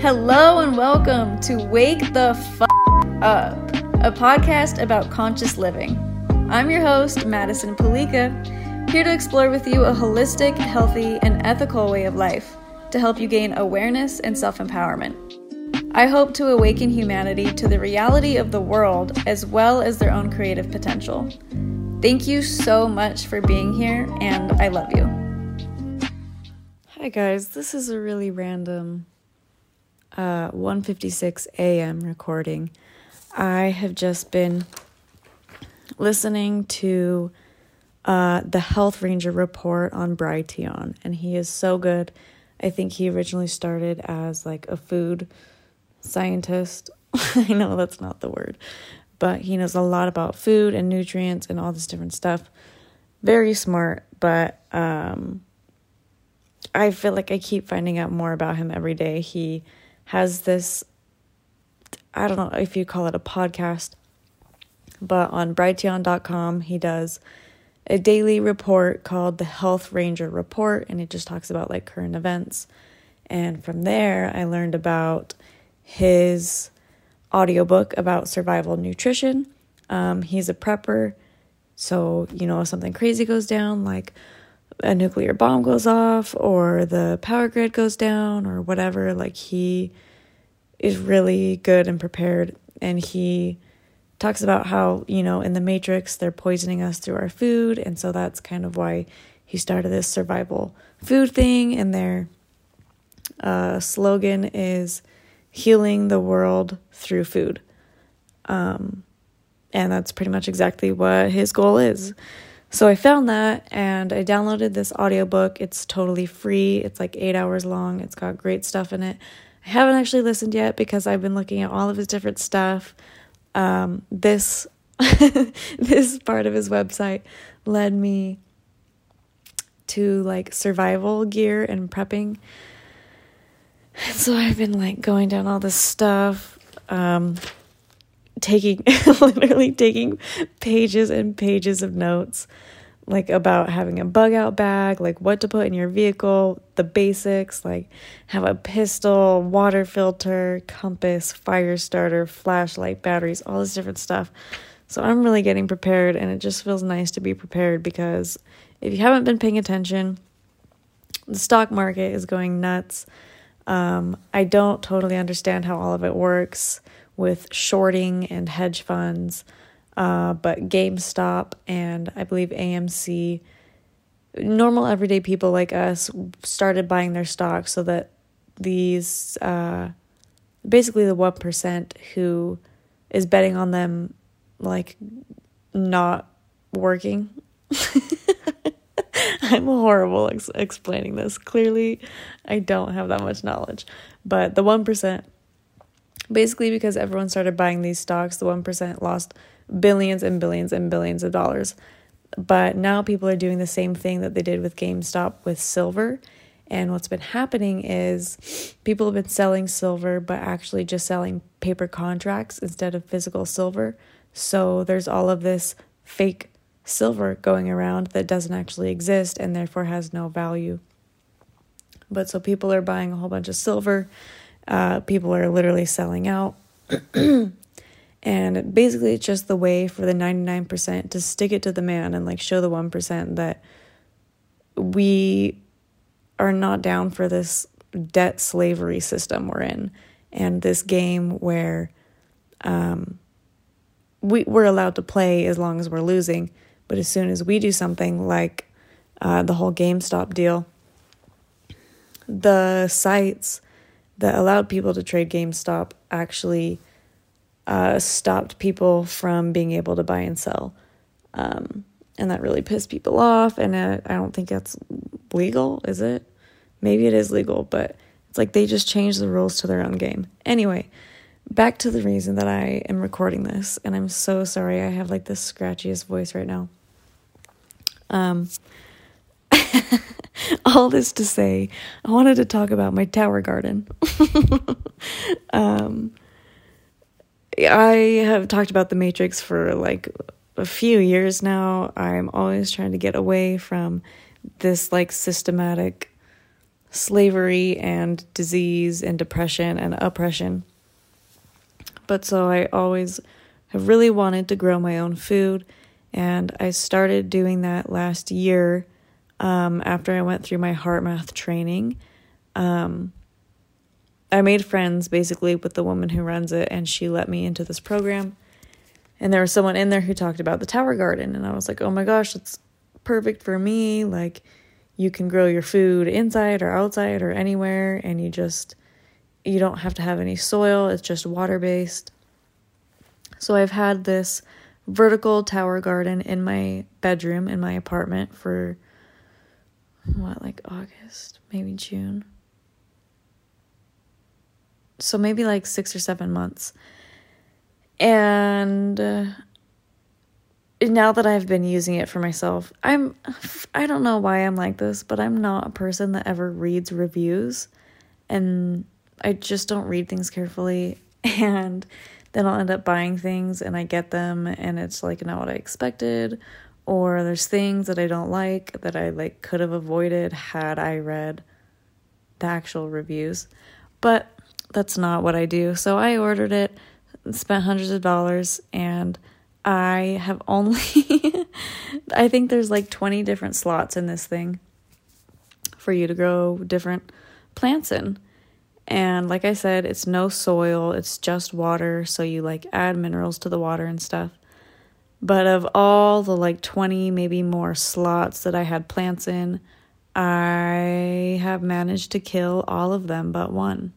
Hello and welcome to Wake the F*** Up, a podcast about conscious living. I'm your host, Madison Palika, here to explore with you a holistic, healthy, and ethical way of life to help you gain awareness and self-empowerment. I hope to awaken humanity to the reality of the world as well as their own creative potential. Thank you so much for being here, and I love you. Hi guys, this is a really random 1:56 a.m. recording. I have just been listening to the Health Ranger Report on Brighteon, and he is so good. I think he originally started as like a food scientist. I know that's not the word, but he knows a lot about food and nutrients and all this different stuff. Very smart, but I feel like I keep finding out more about him every day. He has this, I don't know if you call it a podcast, but on Brighteon.com, he does a daily report called the Health Ranger Report, and it just talks about like current events. And from there, I learned about his audiobook about survival nutrition. He's a prepper, so, you know, if something crazy goes down, like a nuclear bomb goes off or the power grid goes down or whatever, like he is really good and prepared. And he talks about how, you know, in the Matrix, they're poisoning us through our food. And so that's kind of why he started this survival food thing. And their slogan is healing the world through food. And that's pretty much exactly what his goal is. So I found that and I downloaded this audiobook. It's totally free. It's like 8 hours long. It's got great stuff in it. I haven't actually listened yet because I've been looking at all of his different stuff. This this part of his website led me to like survival gear and prepping. And so I've been like going down all this stuff. Literally taking pages and pages of notes, like about having a bug out bag, like what to put in your vehicle, the basics, like have a pistol, water filter, compass, fire starter, flashlight, batteries, all this different stuff. So I'm really getting prepared, and it just feels nice to be prepared because if you haven't been paying attention, the stock market is going nuts. I don't totally understand how all of it works with shorting and hedge funds, but GameStop and I believe AMC, normal everyday people like us started buying their stocks so that these, basically the 1% who is betting on them, like not working. I'm horrible explaining this. Clearly, I don't have that much knowledge, but the 1%. Basically, because everyone started buying these stocks, the 1% lost billions and billions and billions of dollars. But now people are doing the same thing that they did with GameStop with silver. And what's been happening is people have been selling silver, but actually just selling paper contracts instead of physical silver. So there's all of this fake silver going around that doesn't actually exist and therefore has no value. But so people are buying a whole bunch of silver. People are literally selling out. And basically it's just the way for the 99% to stick it to the man and like show the 1% that we are not down for this debt slavery system we're in. And this game where we're allowed to play as long as we're losing. But as soon as we do something like the whole GameStop deal, the sites that allowed people to trade GameStop actually stopped people from being able to buy and sell. And that really pissed people off. And I don't think that's legal, is it? Maybe it is legal, but it's like they just changed the rules to their own game. Anyway, back to the reason that I am recording this. And I'm so sorry. I have like the scratchiest voice right now. All this to say, I wanted to talk about my tower garden. I have talked about the Matrix for like a few years now. I'm always trying to get away from this like systematic slavery and disease and depression and oppression. But so I always have really wanted to grow my own food, and I started doing that last year after I went through my heart math training. I made friends basically with the woman who runs it, and she let me into this program. And there was someone in there who talked about the tower garden, and I was like, oh my gosh, that's perfect for me. Like, you can grow your food inside or outside or anywhere, and you don't have to have any soil. It's just water-based. So I've had this vertical tower garden in my bedroom, in my apartment for, August, maybe June. So maybe 6 or 7 months. And now that I've been using it for myself, I don't know why I'm like this, but I'm not a person that ever reads reviews, and I just don't read things carefully, and then I'll end up buying things and I get them and it's not what I expected, or there's things that I don't like that I could have avoided had I read the actual reviews, but that's not what I do. So I ordered it, spent hundreds of dollars, and I have only I think there's 20 different slots in this thing for you to grow different plants in. And like I said, it's no soil, it's just water, so you add minerals to the water and stuff. But of all the 20 maybe more slots that I had plants in, I have managed to kill all of them but one.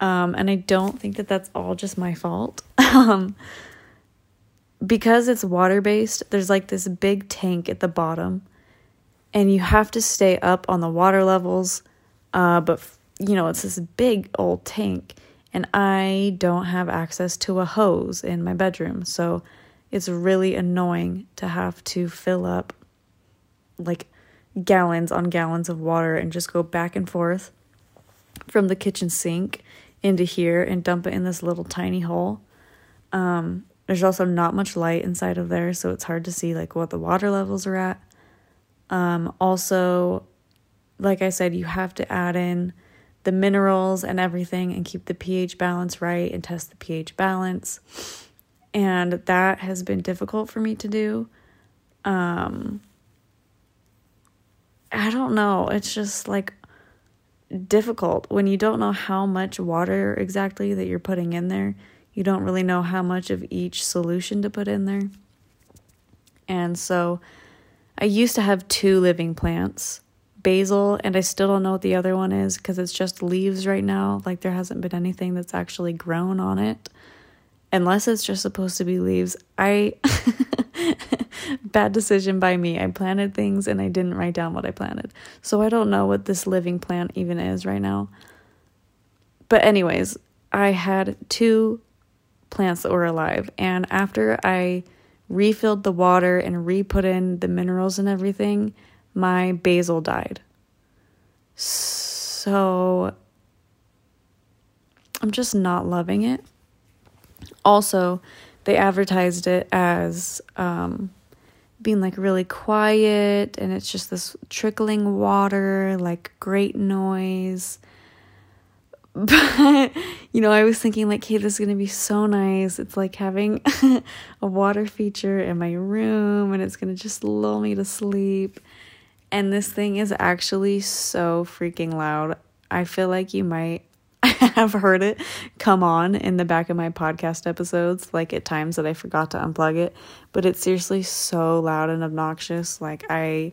And I don't think that that's all just my fault. Because it's water-based, there's this big tank at the bottom, and you have to stay up on the water levels, but it's this big old tank, and I don't have access to a hose in my bedroom, so it's really annoying to have to fill up gallons on gallons of water and just go back and forth from the kitchen sink into here and dump it in this little tiny hole. There's also not much light inside of there, so it's hard to see what the water levels are at. Also, like I said, you have to add in the minerals and everything and keep the pH balance right and test the pH balance. And that has been difficult for me to do. I don't know. It's just difficult when you don't know how much water exactly that you're putting in there. You don't really know how much of each solution to put in there. And so I used to have 2 living plants, basil, and I still don't know what the other one is because it's just leaves right now. There hasn't been anything that's actually grown on it, unless it's just supposed to be leaves. Bad decision by me. I planted things and I didn't write down what I planted. So I don't know what this living plant even is right now. But anyways, I had 2 plants that were alive. And after I refilled the water and re-put in the minerals and everything, my basil died. So I'm just not loving it. Also, they advertised it as being really quiet, and it's just this trickling water, great noise. But I was thinking hey, this is gonna be so nice. It's having a water feature in my room, and it's gonna just lull me to sleep. And this thing is actually so freaking loud. I feel you might have heard it come on in the back of my podcast episodes, at times that I forgot to unplug it, but it's seriously so loud and obnoxious. I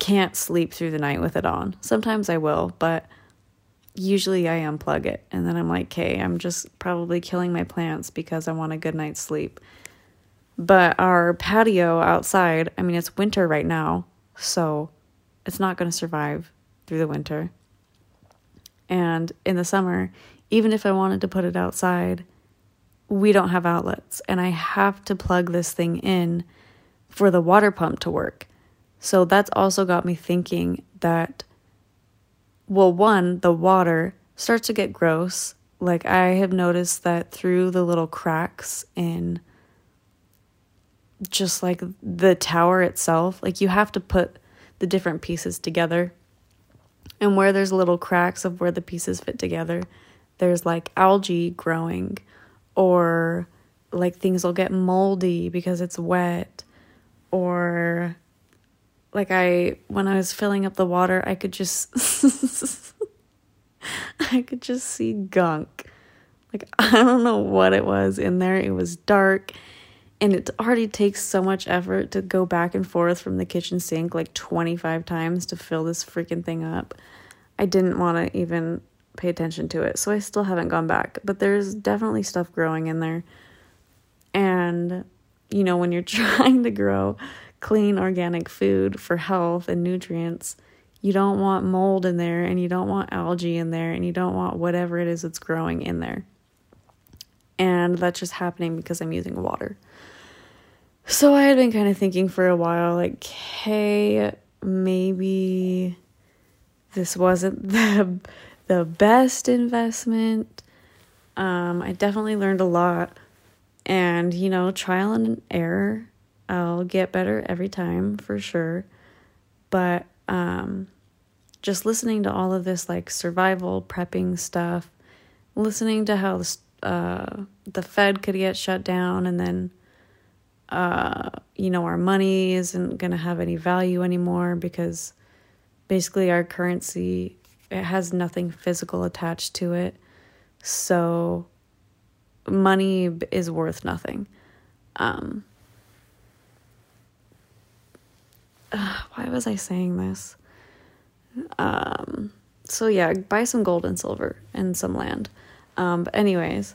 can't sleep through the night with it on. Sometimes I will, but usually I unplug it, and then I'm okay, I'm just probably killing my plants because I want a good night's sleep. But our patio outside, it's winter right now, so it's not going to survive through the winter. And in the summer, even if I wanted to put it outside, we don't have outlets. And I have to plug this thing in for the water pump to work. So that's also got me thinking that, one, the water starts to get gross. I have noticed that through the little cracks in just the tower itself, you have to put the different pieces together. And where there's little cracks of where the pieces fit together, there's like algae growing, or like things will get moldy because it's wet, or like when I was filling up the water, I could just I could just see gunk. Like, I don't know what it was in there. It was dark, and it already takes so much effort to go back and forth from the kitchen sink like 25 times to fill this freaking thing up. I didn't want to even pay attention to it, so I still haven't gone back. But there's definitely stuff growing in there. And, you know, when you're trying to grow clean organic food for health and nutrients, you don't want mold in there, and you don't want algae in there, and you don't want whatever it is that's growing in there. And that's just happening because I'm using water. So I had been kind of thinking for a while, like, hey, maybe this wasn't the best investment. I definitely learned a lot. And, you know, trial and error. I'll get better every time for sure. But just listening to all of this, like, survival prepping stuff, listening to how the Fed could get shut down, and then, you know, our money isn't going to have any value anymore because basically our currency, it has nothing physical attached to it. So money is worth nothing. Why was I saying this? So yeah, buy some gold and silver and some land. But anyways,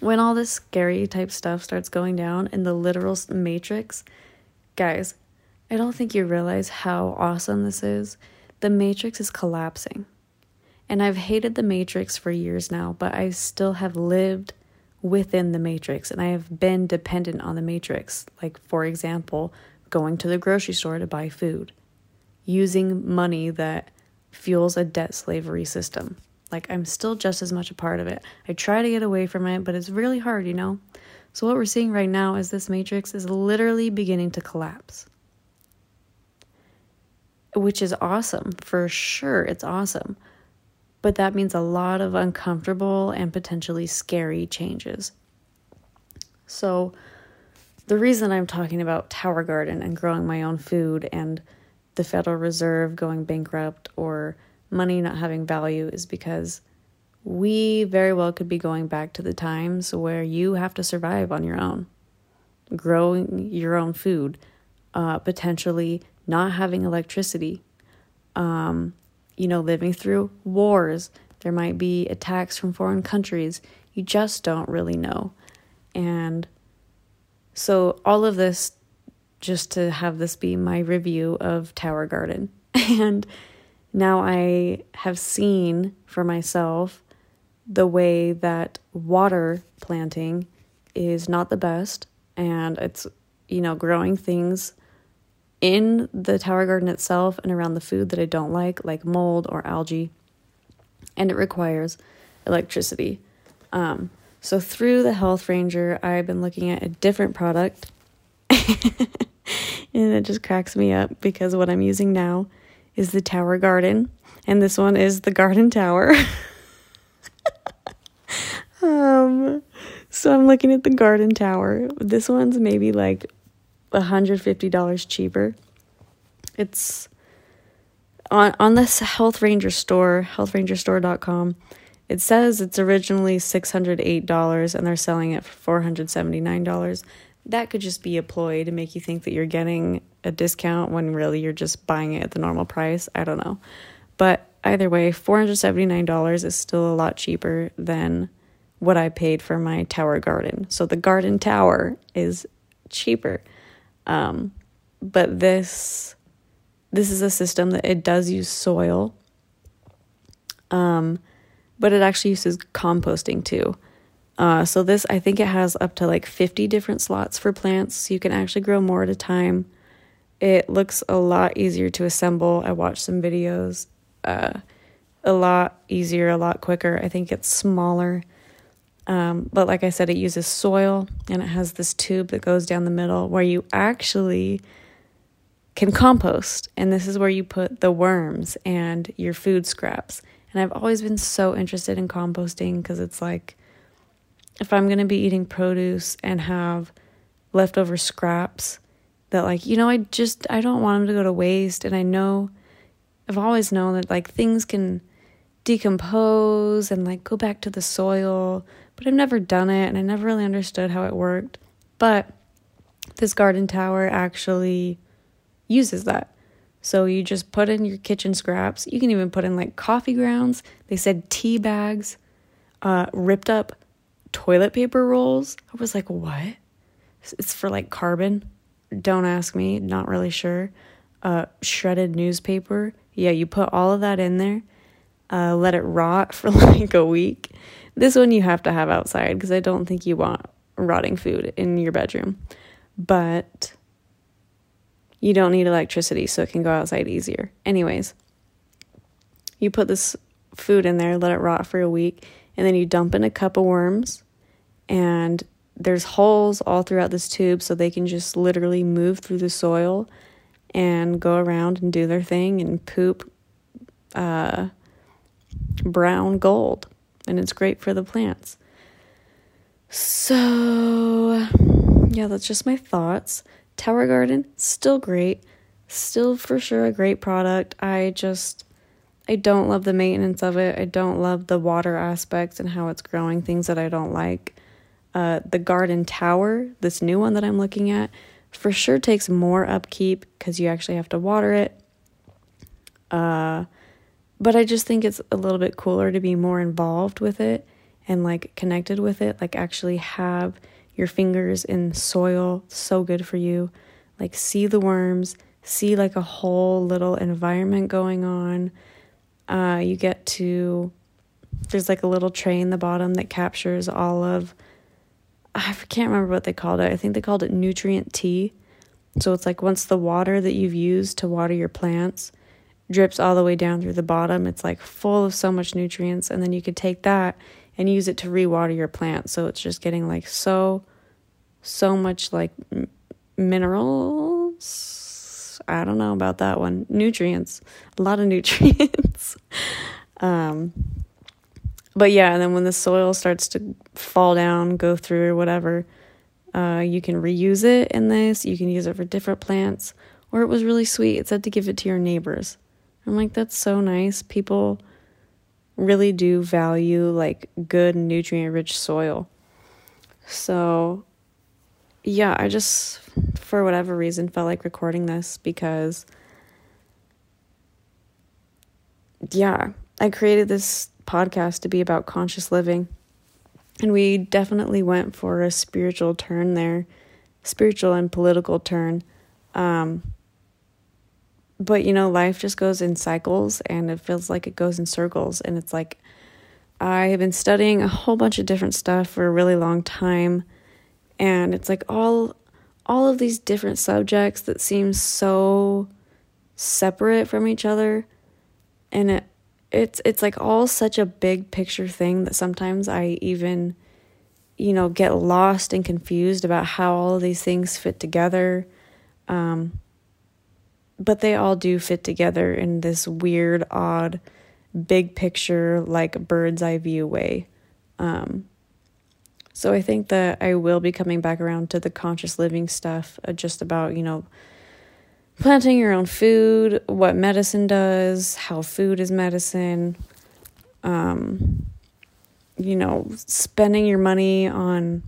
when all this scary type stuff starts going down in the literal matrix, guys, I don't think you realize how awesome this is. The matrix is collapsing. And I've hated the matrix for years now, but I still have lived within the matrix, and I have been dependent on the matrix. Like, for example, going to the grocery store to buy food, using money that fuels a debt slavery system. Like, I'm still just as much a part of it. I try to get away from it, but it's really hard, you know? So what we're seeing right now is this matrix is literally beginning to collapse. Which is awesome, for sure, it's awesome. But that means a lot of uncomfortable and potentially scary changes. So the reason I'm talking about Tower Garden and growing my own food and the Federal Reserve going bankrupt or money not having value is because we very well could be going back to the times where you have to survive on your own, growing your own food, potentially not having electricity, you know, living through wars. There might be attacks from foreign countries. You just don't really know. And so all of this, just to have this be my review of Tower Garden. And now I have seen for myself the way that water planting is not the best, and it's, you know, growing things in the Tower Garden itself and around the food that I don't like mold or algae, and it requires electricity. So through the Health Ranger, I've been looking at a different product, and it just cracks me up because what I'm using now is the Tower Garden, and this one is the Garden Tower. So I'm looking at the Garden Tower. This one's maybe like $150 cheaper. It's on this Health Ranger store, healthrangerstore.com. It says it's originally $608, and they're selling it for $479. That could just be a ploy to make you think that you're getting a discount when really you're just buying it at the normal price. I don't know. But either way, $479 is still a lot cheaper than what I paid for my Tower Garden. So the Garden Tower is cheaper. But this is a system that it does use soil. But it actually uses composting too. So this, I think it has up to like 50 different slots for plants, so you can actually grow more at a time. It looks a lot easier to assemble. I watched some videos. A lot easier, a lot quicker. I think it's smaller. But like I said, it uses soil, and it has this tube that goes down the middle where you actually can compost. And this is where you put the worms and your food scraps. And I've always been so interested in composting because it's like, if I'm going to be eating produce and have leftover scraps that, like, you know, I don't want them to go to waste. And I know, I've always known that, like, things can decompose and, like, go back to the soil, but I've never done it and I never really understood how it worked. But this garden tower actually uses that. So you just put in your kitchen scraps. You can even put in, like, coffee grounds. They said tea bags, ripped up toilet paper rolls. I was like, what? It's for, like, carbon. Don't ask me. Not really sure. Shredded newspaper. Yeah, you put all of that in there. Let it rot for, like, a week. This one you have to have outside because I don't think you want rotting food in your bedroom. But you don't need electricity, so it can go outside easier. Anyways, you put this food in there, let it rot for a week, and then you dump in a cup of worms. And there's holes all throughout this tube, so they can just literally move through the soil and go around and do their thing and poop brown gold. And it's great for the plants. So, yeah, that's just my thoughts. Tower Garden, still great, still for sure a great product. I don't love the maintenance of it. I don't love the water aspects and how it's growing things that I don't like. The Garden Tower, this new one that I'm looking at, for sure takes more upkeep because you actually have to water it. But I just think it's a little bit cooler to be more involved with it and, like, connected with it, like, actually have your fingers in soil, so good for you. Like, see the worms, see, like, a whole little environment going on. You get to, there's, like, a little tray in the bottom that captures all of, I can't remember what they called it. I think they called it nutrient tea. So it's, like, once the water that you've used to water your plants drips all the way down through the bottom, it's, like, full of so much nutrients. And then you could take that and use it to rewater your plant. So it's just getting, like, so much, like, minerals. I don't know about that one. Nutrients. A lot of nutrients. But yeah, and then when the soil starts to fall down, go through or whatever, you can reuse it in this. You can use it for different plants. Or it was really sweet. It said to give it to your neighbors. I'm like, that's so nice. People really do value, like, good nutrient-rich soil. So, yeah, I just, for whatever reason, felt like recording this because, yeah, I created this podcast to be about conscious living, and we definitely went for a spiritual turn there, spiritual and political turn, but, you know, life just goes in cycles, and it feels like it goes in circles. And it's like, I have been studying a whole bunch of different stuff for a really long time. And it's like all of these different subjects that seem so separate from each other. And it's like all such a big picture thing that sometimes I even, you know, get lost and confused about how all of these things fit together. But they all do fit together in this weird, odd, big picture, like, bird's eye view way. So I think that I will be coming back around to the conscious living stuff, just about, you know, planting your own food, what medicine does, how food is medicine, you know, spending your money on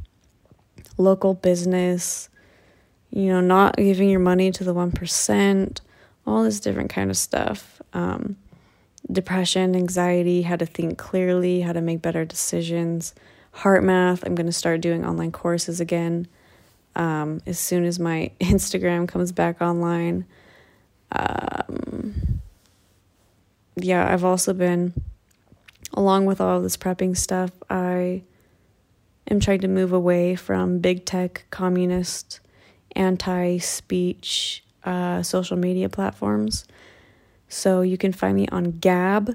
local business, you know, not giving your money to the 1%, all this different kind of stuff. Depression, anxiety, how to think clearly, how to make better decisions, heart math. I'm going to start doing online courses again as soon as my Instagram comes back online. Yeah, I've also been, along with all of this prepping stuff, I am trying to move away from big tech, communist, anti-speech social media platforms. So you can find me on Gab,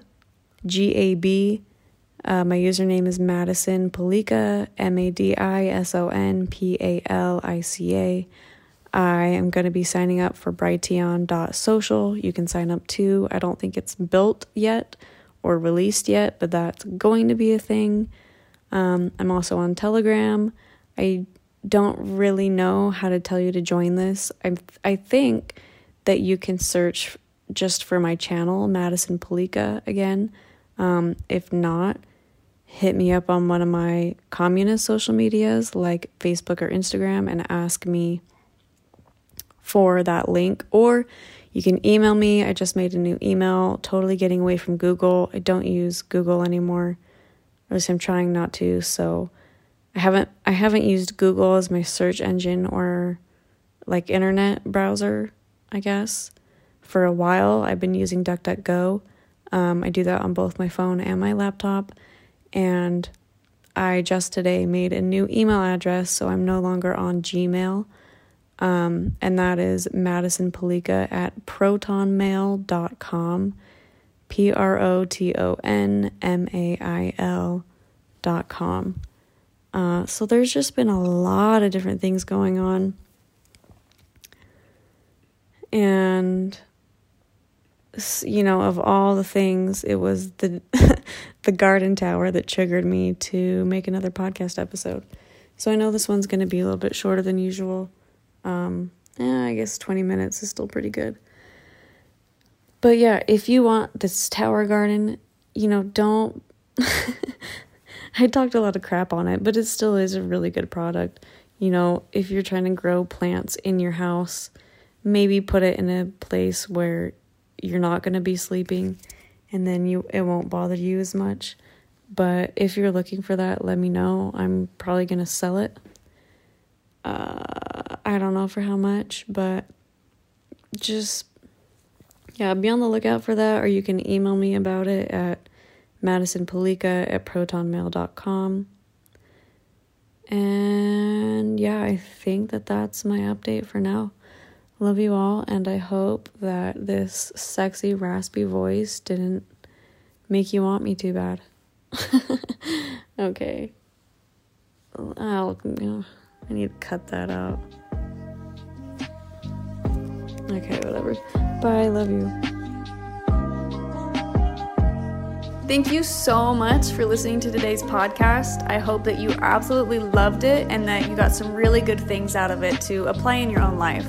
Gab. My username is Madison Palika, Madisonpalica. I am going to be signing up for Brighteon.social. You can sign up too. I don't think it's built yet or released yet, but that's going to be a thing. I'm also on Telegram. I don't really know how to tell you to join this. I think that you can search just for my channel, Madison Palika, again. If not, hit me up on one of my communist social medias like Facebook or Instagram and ask me for that link, or you can email me. I just made a new email, totally getting away from Google. I don't use Google anymore. At least I'm trying not to, so I haven't used Google as my search engine or like internet browser, I guess, for a while. I've been using DuckDuckGo. I do that on both my phone and my laptop, and I just today made a new email address, so I'm no longer on Gmail. And that is madisonpalika@protonmail.com, protonmail.com. So there's just been a lot of different things going on. And, you know, of all the things, it was the the Garden Tower that triggered me to make another podcast episode. So I know this one's going to be a little bit shorter than usual. I guess 20 minutes is still pretty good. But yeah, if you want this tower garden, you know, don't, I talked a lot of crap on it, but it still is a really good product. You know, if you're trying to grow plants in your house, maybe put it in a place where you're not going to be sleeping, and then it won't bother you as much. But if you're looking for that, let me know. I'm probably going to sell it. I don't know for how much, but just, yeah, be on the lookout for that, or you can email me about it at madisonpalika@protonmail.com. And yeah, I think that that's my update for now. Love you all, and I hope that this sexy, raspy voice didn't make you want me too bad. Okay. I need to cut that out. Okay, whatever. Bye, love you. Thank you so much for listening to today's podcast. I hope that you absolutely loved it and that you got some really good things out of it to apply in your own life.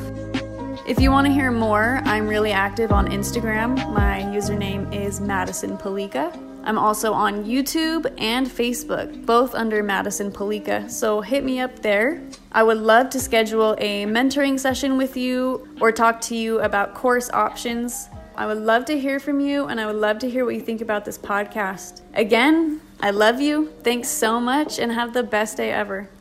If you want to hear more, I'm really active on Instagram. My username is Madison Palika. I'm also on YouTube and Facebook, both under Madison Palika, so hit me up there. I would love to schedule a mentoring session with you or talk to you about course options. I would love to hear from you, and I would love to hear what you think about this podcast. Again, I love you. Thanks so much, and have the best day ever.